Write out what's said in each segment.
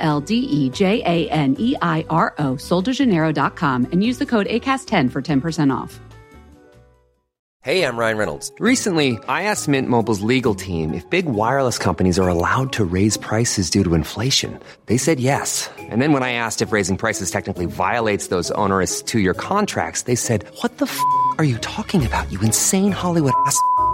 SOLDEJANEIRO, soldejaneiro.com, and use the code ACAST10 for 10% off. Hey, I'm Ryan Reynolds. Recently, I asked Mint Mobile's legal team if big wireless companies are allowed to raise prices due to inflation. They said yes. And then when I asked if raising prices technically violates those onerous 2-year contracts, they said, what the f*** are you talking about, you insane Hollywood ass f-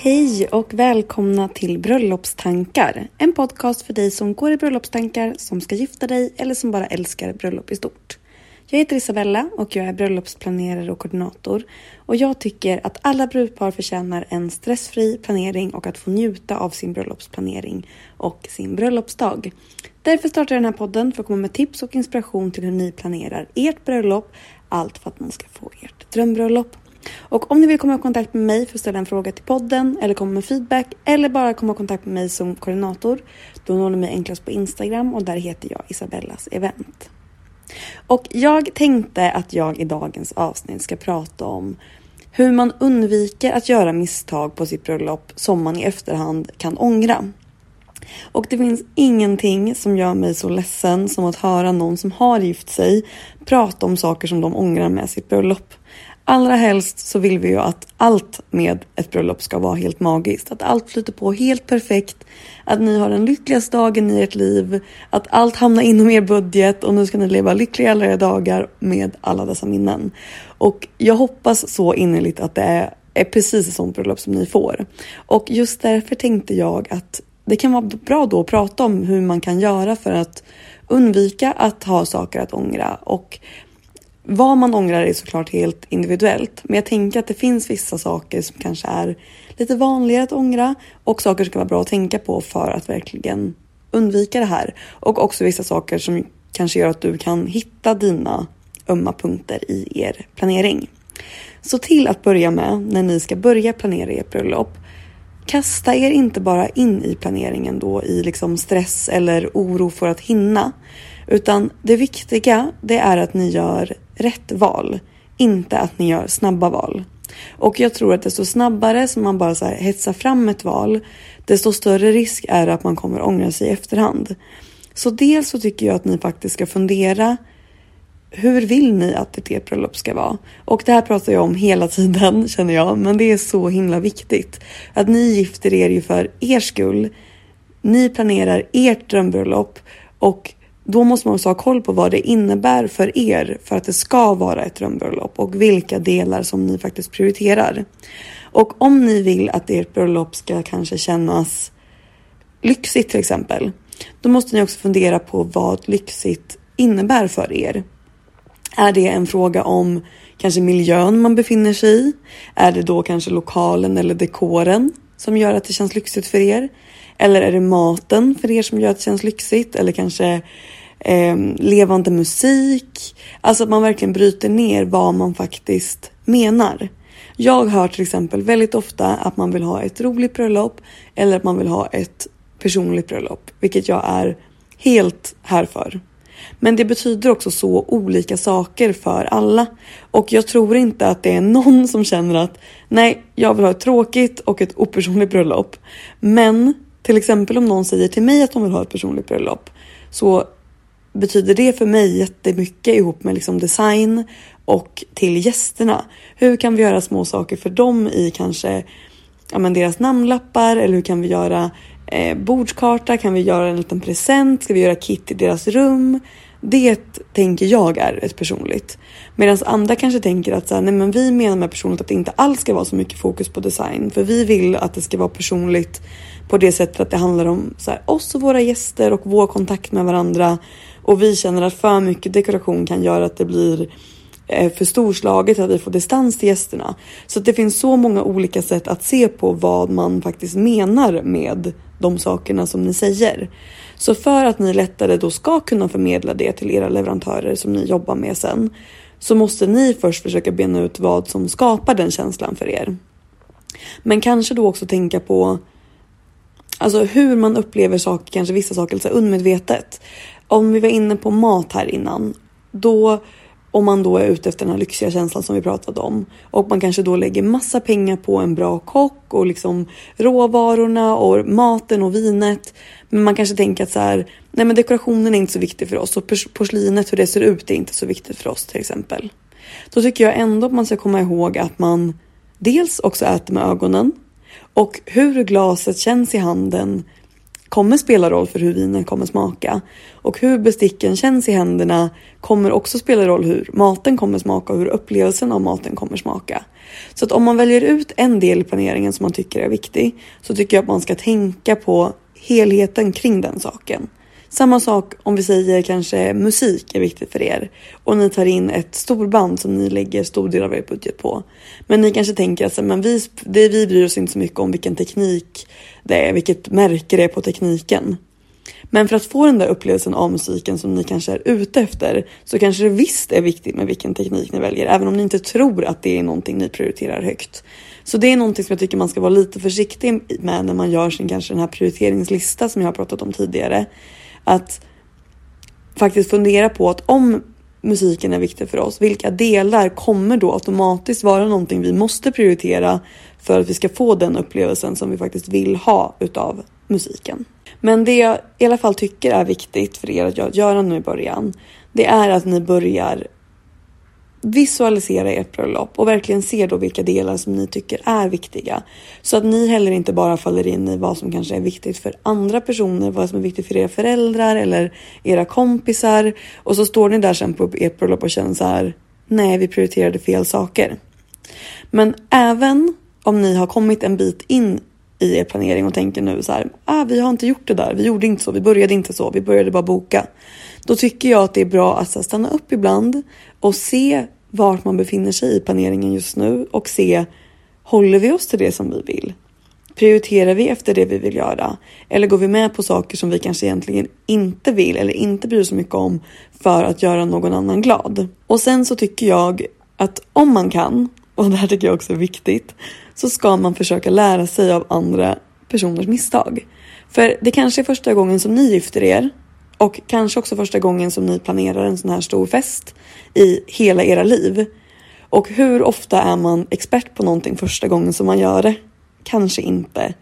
Hej och välkomna till Bröllopstankar, en podcast för dig som går i bröllopstankar, som ska gifta dig eller som bara älskar bröllop i stort. Jag heter Isabella och jag är bröllopsplanerare och koordinator, och jag tycker att alla brudpar förtjänar en stressfri planering och att få njuta av sin bröllopsplanering och sin bröllopsdag. Därför startar jag den här podden för att komma med tips och inspiration till hur ni planerar ert bröllop, allt för att man ska få ert drömbröllop. Och om ni vill komma i kontakt med mig för att ställa en fråga till podden eller komma med feedback eller bara komma i kontakt med mig som koordinator, då når ni mig enklast på Instagram, och där heter jag Isabellas Event. Och jag tänkte att jag i dagens avsnitt ska prata om hur man undviker att göra misstag på sitt bröllop som man i efterhand kan ångra. Och det finns ingenting som gör mig så ledsen som att höra någon som har gift sig prata om saker som de ångrar med sitt bröllop. Allra helst så vill vi ju att allt med ett bröllop ska vara helt magiskt. Att allt flyter på helt perfekt. Att ni har den lyckligaste dagen i ert liv. Att allt hamnar inom er budget. Och nu ska ni leva lyckliga alla era dagar med alla dessa minnen. Och jag hoppas så innerligt att det är precis ett sånt bröllop som ni får. Och just därför tänkte jag att det kan vara bra då att prata om hur man kan göra för att undvika att ha saker att ångra. Och vad man ångrar är såklart helt individuellt, men jag tänker att det finns vissa saker som kanske är lite vanligare att ångra och saker som kan vara bra att tänka på för att verkligen undvika det här. Och också vissa saker som kanske gör att du kan hitta dina ömma punkter i er planering. Så till att börja med, när ni ska börja planera ert bröllop, kasta er inte bara in i planeringen då i liksom stress eller oro för att hinna. Utan det viktiga, det är att ni gör rätt val, inte att ni gör snabba val. Och jag tror att desto snabbare som man bara så här hetsar fram ett val, desto större risk är att man kommer ångra sig i efterhand. Så dels så tycker jag att ni faktiskt ska fundera, hur vill ni att ert bröllop ska vara? Och det här pratar jag om hela tiden, känner jag, men det är så himla viktigt. Att ni gifter er ju för er skull, ni planerar ert drömbröllop, och då måste man också ha koll på vad det innebär för er för att det ska vara ett drömbröllop och vilka delar som ni faktiskt prioriterar. Och om ni vill att ert bröllop ska kanske kännas lyxigt till exempel, då måste ni också fundera på vad lyxigt innebär för er. Är det en fråga om kanske miljön man befinner sig i? Är det då kanske lokalen eller dekoren som gör att det känns lyxigt för er? Eller är det maten för er som gör att det känns lyxigt? Eller kanske levande musik? Alltså att man verkligen bryter ner vad man faktiskt menar. Jag hör till exempel väldigt ofta att man vill ha ett roligt bröllop. Eller att man vill ha ett personligt bröllop. Vilket jag är helt här för. Men det betyder också så olika saker för alla. Och jag tror inte att det är någon som känner att nej, jag vill ha ett tråkigt och ett opersonligt bröllop. Men till exempel om någon säger till mig att de vill ha ett personligt bröllop, så betyder det för mig jättemycket ihop med liksom design och till gästerna. Hur kan vi göra små saker för dem i kanske deras namnlappar, eller hur kan vi göra bordskarta, kan vi göra en liten present, ska vi göra kit i deras rum. Det tänker jag är ett personligt. Medan andra kanske tänker att så här, nej, men vi menar med personligt att det inte alls ska vara så mycket fokus på design. För vi vill att det ska vara personligt på det sättet att det handlar om så här, oss och våra gäster och vår kontakt med varandra. Och vi känner att för mycket dekoration kan göra att det blir för storslaget, att vi får distans till gästerna. Så att det finns så många olika sätt att se på vad man faktiskt menar med de sakerna som ni säger. Så för att ni lättare då ska kunna förmedla det till era leverantörer som ni jobbar med sen, så måste ni först försöka bena ut vad som skapar den känslan för er. Men kanske då också tänka på alltså hur man upplever saker, kanske vissa saker så undermedvetet. Om vi var inne på mat här innan, då om man då är ute efter den här lyxiga känslan som vi pratade om. Och man kanske då lägger massa pengar på en bra kock och liksom råvarorna och maten och vinet. Men man kanske tänker att så här, nej men dekorationen är inte så viktig för oss. Och porslinet, hur det ser ut, är inte så viktigt för oss till exempel. Då tycker jag ändå att man ska komma ihåg att man dels också äter med ögonen. Och hur glaset känns i handen kommer spela roll för hur vinen kommer smaka. Och hur besticken känns i händerna kommer också spela roll hur maten kommer smaka och hur upplevelsen av maten kommer smaka. Så att om man väljer ut en del i planeringen som man tycker är viktig, så tycker jag att man ska tänka på helheten kring den saken. Samma sak om vi säger kanske musik är viktigt för er och ni tar in ett storband som ni lägger stor del av er budget på. Men ni kanske tänker att men vi bryr oss inte så mycket om vilken teknik det är, vilket märke det är på tekniken. Men för att få den där upplevelsen av musiken som ni kanske är ute efter, så kanske det visst är viktigt med vilken teknik ni väljer, även om ni inte tror att det är någonting ni prioriterar högt. Så det är någonting som jag tycker man ska vara lite försiktig med när man gör sin kanske den här prioriteringslista som jag har pratat om tidigare. Att faktiskt fundera på att om musiken är viktig för oss, vilka delar kommer då automatiskt vara någonting vi måste prioritera för att vi ska få den upplevelsen som vi faktiskt vill ha utav musiken. Men det jag i alla fall tycker är viktigt för er att göra nu i början, det är att ni börjar visualisera ert bröllop och verkligen se då vilka delar som ni tycker är viktiga. Så att ni heller inte bara faller in i vad som kanske är viktigt för andra personer, vad som är viktigt för era föräldrar eller era kompisar. Och så står ni där sen på ert bröllop och känner så här, nej, vi prioriterade fel saker. Men även om ni har kommit en bit in i er planering och tänker nu så här, vi har inte gjort det där, vi gjorde inte så, vi började inte så, vi började bara boka. Då tycker jag att det är bra att stanna upp ibland och se vart man befinner sig i planeringen just nu och se, håller vi oss till det som vi vill? Prioriterar vi efter det vi vill göra? Eller går vi med på saker som vi kanske egentligen inte vill eller inte bryr så mycket om för att göra någon annan glad? Och sen så tycker jag att om man kan, och det här tycker jag också är viktigt, så ska man försöka lära sig av andra personers misstag. För det kanske är första gången som ni gifter er. Och kanske också första gången som ni planerar en sån här stor fest i hela era liv. Och hur ofta är man expert på någonting första gången som man gör det? Kanske inte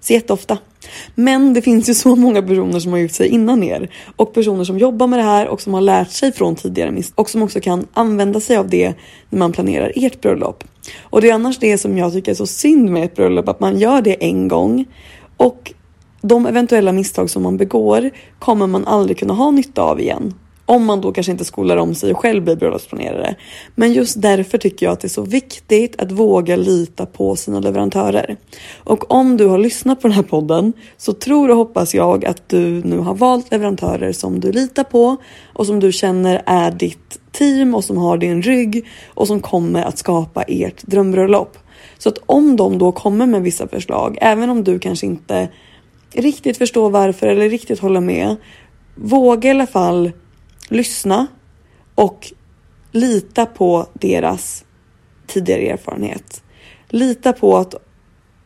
så jätteofta. Men det finns ju så många personer som har gift sig innan er. Och personer som jobbar med det här och som har lärt sig från tidigare misstag. Och som också kan använda sig av det när man planerar ert bröllop. Och det är annars det som jag tycker är så synd med ett bröllop. Att man gör det en gång och de eventuella misstag som man begår kommer man aldrig kunna ha nytta av igen. Om man då kanske inte skolar om sig och själv blir bröllopsplanerare. Men just därför tycker jag att det är så viktigt att våga lita på sina leverantörer. Och om du har lyssnat på den här podden så tror och hoppas jag att du nu har valt leverantörer som du litar på och som du känner är ditt team och som har din rygg och som kommer att skapa ert drömbröllop. Så att om de då kommer med vissa förslag, även om du kanske inte riktigt förstå varför eller riktigt hålla med, våga i alla fall lyssna och lita på deras tidigare erfarenhet. Lita på att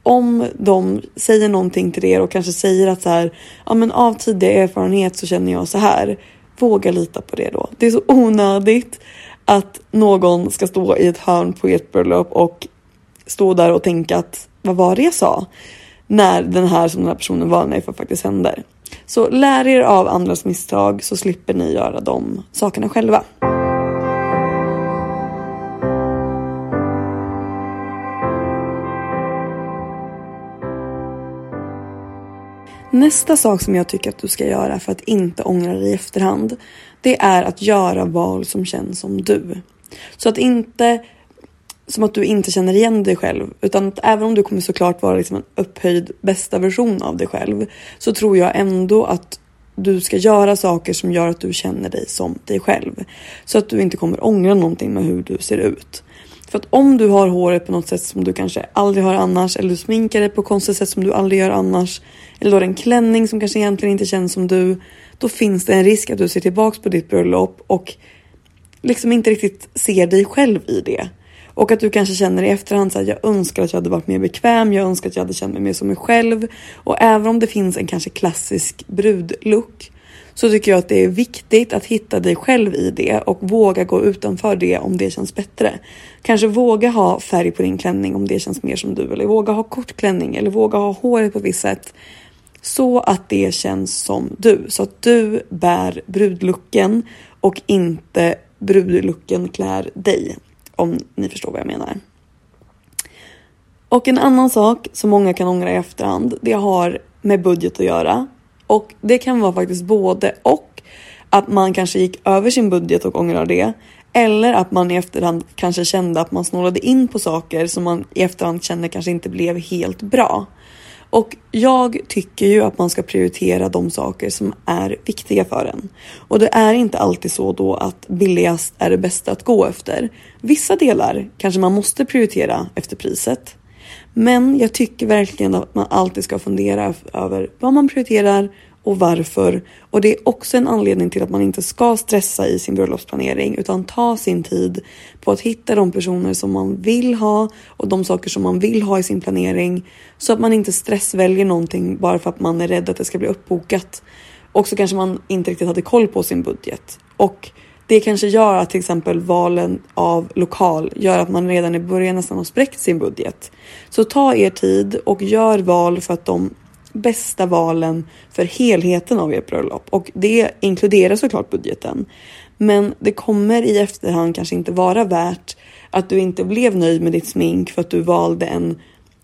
om de säger någonting till er och kanske säger att så här, ja men av tidigare erfarenhet så känner jag så här, våga lita på det då. Det är så onödigt att någon ska stå i ett hörn på ett bröllop och stå där och tänka att vad var det jag sa? När den här personen var nej för faktiskt händer. Så lär er av andras misstag så slipper ni göra de sakerna själva. Nästa sak som jag tycker att du ska göra för att inte ångra dig i efterhand, det är att göra val som känns som du. Så att inte som att du inte känner igen dig själv, utan att även om du kommer såklart vara liksom en upphöjd bästa version av dig själv, så tror jag ändå att du ska göra saker som gör att du känner dig som dig själv. Så att du inte kommer ångra någonting med hur du ser ut. För att om du har håret på något sätt som du kanske aldrig har annars, eller du sminkar det på konstigt sätt som du aldrig gör annars, eller du har en klänning som kanske egentligen inte känns som du, då finns det en risk att du ser tillbaka på ditt bröllop och liksom inte riktigt ser dig själv i det. Och att du kanske känner i efterhand så här, jag önskar att jag hade varit mer bekväm, jag önskar att jag hade känt mig mer som mig själv. Och även om det finns en kanske klassisk brudlook, så tycker jag att det är viktigt att hitta dig själv i det och våga gå utanför det om det känns bättre. Kanske våga ha färg på din klänning om det känns mer som du, eller våga ha kort klänning, eller våga ha håret på ett visst sätt. Så att det känns som du, så att du bär brudlooken och inte brudlooken klär dig. Om ni förstår vad jag menar. Och en annan sak som många kan ångra i efterhand, det har med budget att göra. Och det kan vara faktiskt både och, att man kanske gick över sin budget och ångrar det. Eller att man i efterhand kanske kände att man snålade in på saker som man i efterhand känner kanske inte blev helt bra. Och jag tycker ju att man ska prioritera de saker som är viktiga för en. Och det är inte alltid så då att billigast är det bästa att gå efter. Vissa delar kanske man måste prioritera efter priset. Men jag tycker verkligen att man alltid ska fundera över vad man prioriterar och varför. Och det är också en anledning till att man inte ska stressa i sin bröllopsplanering, utan ta sin tid på att hitta de personer som man vill ha och de saker som man vill ha i sin planering. Så att man inte stressväljer någonting bara för att man är rädd att det ska bli uppbokat. Och så kanske man inte riktigt hade koll på sin budget. Och det kanske gör att till exempel valen av lokal gör att man redan i början nästan har spräckt sin budget. Så ta er tid och gör val för att de bästa valen för helheten av ert bröllop. Och det inkluderar såklart budgeten. Men det kommer i efterhand kanske inte vara värt att du inte blev nöjd med ditt smink för att du valde en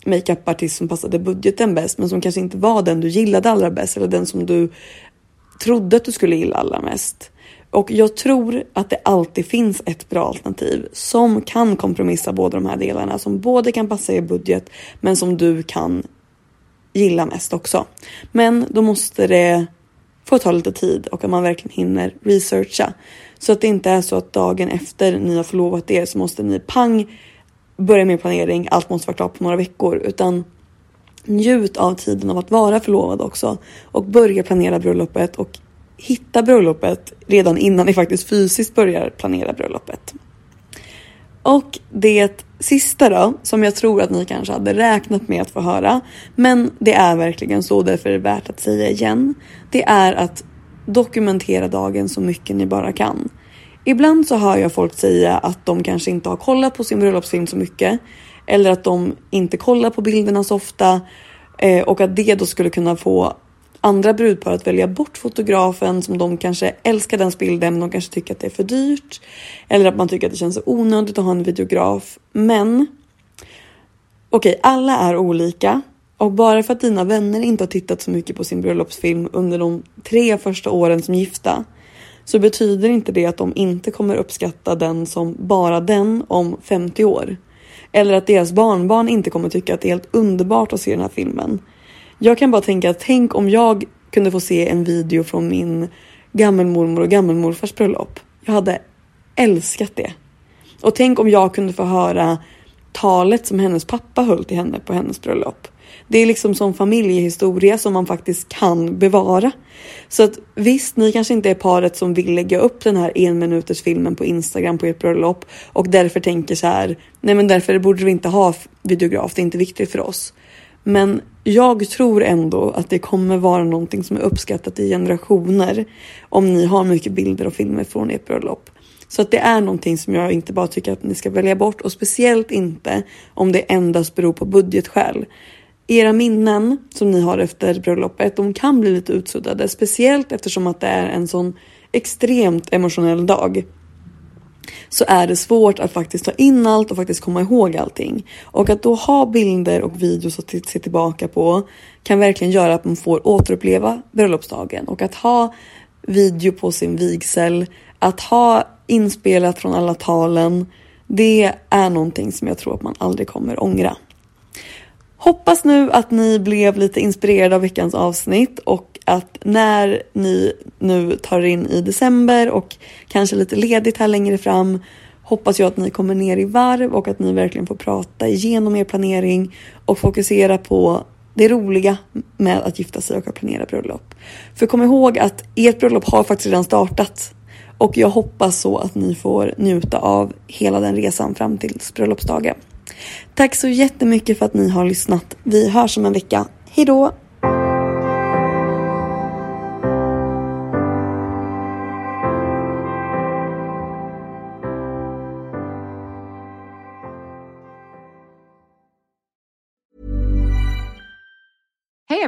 makeupartist som passade budgeten bäst, men som kanske inte var den du gillade allra bäst, eller den som du trodde att du skulle gilla allra mest. Och jag tror att det alltid finns ett bra alternativ som kan kompromissa båda de här delarna, som både kan passa i budget men som du kan gilla mest också. Men då måste det få ta lite tid och att man verkligen hinner researcha. Så att det inte är så att dagen efter ni har förlovat er så måste ni börja med planering. Allt måste vara klart på några veckor, utan njut av tiden av att vara förlovad också. Och börja planera bröllopet och hitta bröllopet redan innan ni faktiskt fysiskt börjar planera bröllopet. Och det sista då, som jag tror att ni kanske hade räknat med att få höra, men det är verkligen så, därför är det värt att säga igen, det är att dokumentera dagen så mycket ni bara kan. Ibland så hör jag folk säga att de kanske inte har kollat på sin bröllopsfilm så mycket, eller att de inte kollar på bilderna så ofta, och att det då skulle kunna få andra brudpar att välja bort fotografen, som de kanske älskar den bilden, men de kanske tycker att det är för dyrt. Eller att man tycker att det känns onödigt att ha en videograf. Men okej, alla är olika. Och bara för att dina vänner inte har tittat så mycket på sin bröllopsfilm under de 3 första åren som gifta, så betyder inte det att de inte kommer uppskatta den som bara den om 50 år. Eller att deras barnbarn inte kommer tycka att det är helt underbart att se den här filmen. Jag kan bara tänka att tänk om jag kunde få se en video från min gammelmormor och gammelmorfars bröllop. Jag hade älskat det. Och tänk om jag kunde få höra talet som hennes pappa höll till henne på hennes bröllop. Det är liksom som familjehistoria som man faktiskt kan bevara. Så att visst, ni kanske inte är paret som vill lägga upp den här 1-minutersfilmen på Instagram på ert bröllop. Och därför tänker så här, nej men därför borde vi inte ha videograf, det är inte viktigt för oss. Men jag tror ändå att det kommer vara någonting som är uppskattat i generationer om ni har mycket bilder och filmer från ert bröllop. Så att det är någonting som jag inte bara tycker att ni ska välja bort, och speciellt inte om det endast beror på budgetskäl. Era minnen som ni har efter bröllopet, de kan bli lite utsuddade, speciellt eftersom att det är en sån extremt emotionell dag. så är det svårt att faktiskt ta in allt och faktiskt komma ihåg allting. Och att då ha bilder och videos att se tillbaka på kan verkligen göra att man får återuppleva bröllopsdagen. Och att ha video på sin vigsel, att ha inspelat från alla talen, det är någonting som jag tror att man aldrig kommer ångra. Hoppas nu att ni blev lite inspirerade av veckans avsnitt och att när ni nu tar in i december och kanske lite ledigt här längre fram, hoppas jag att ni kommer ner i varv och att ni verkligen får prata igenom er planering och fokusera på det roliga med att gifta sig och att planera bröllop. För kom ihåg att ert bröllop har faktiskt redan startat och jag hoppas så att ni får njuta av hela den resan fram till bröllopsdagen. Tack så jättemycket för att ni har lyssnat. Vi hörs om en vecka. Hej då! Hey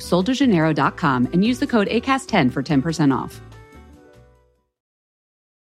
soldejaneiro.com, and use the code ACAST10 for 10% off.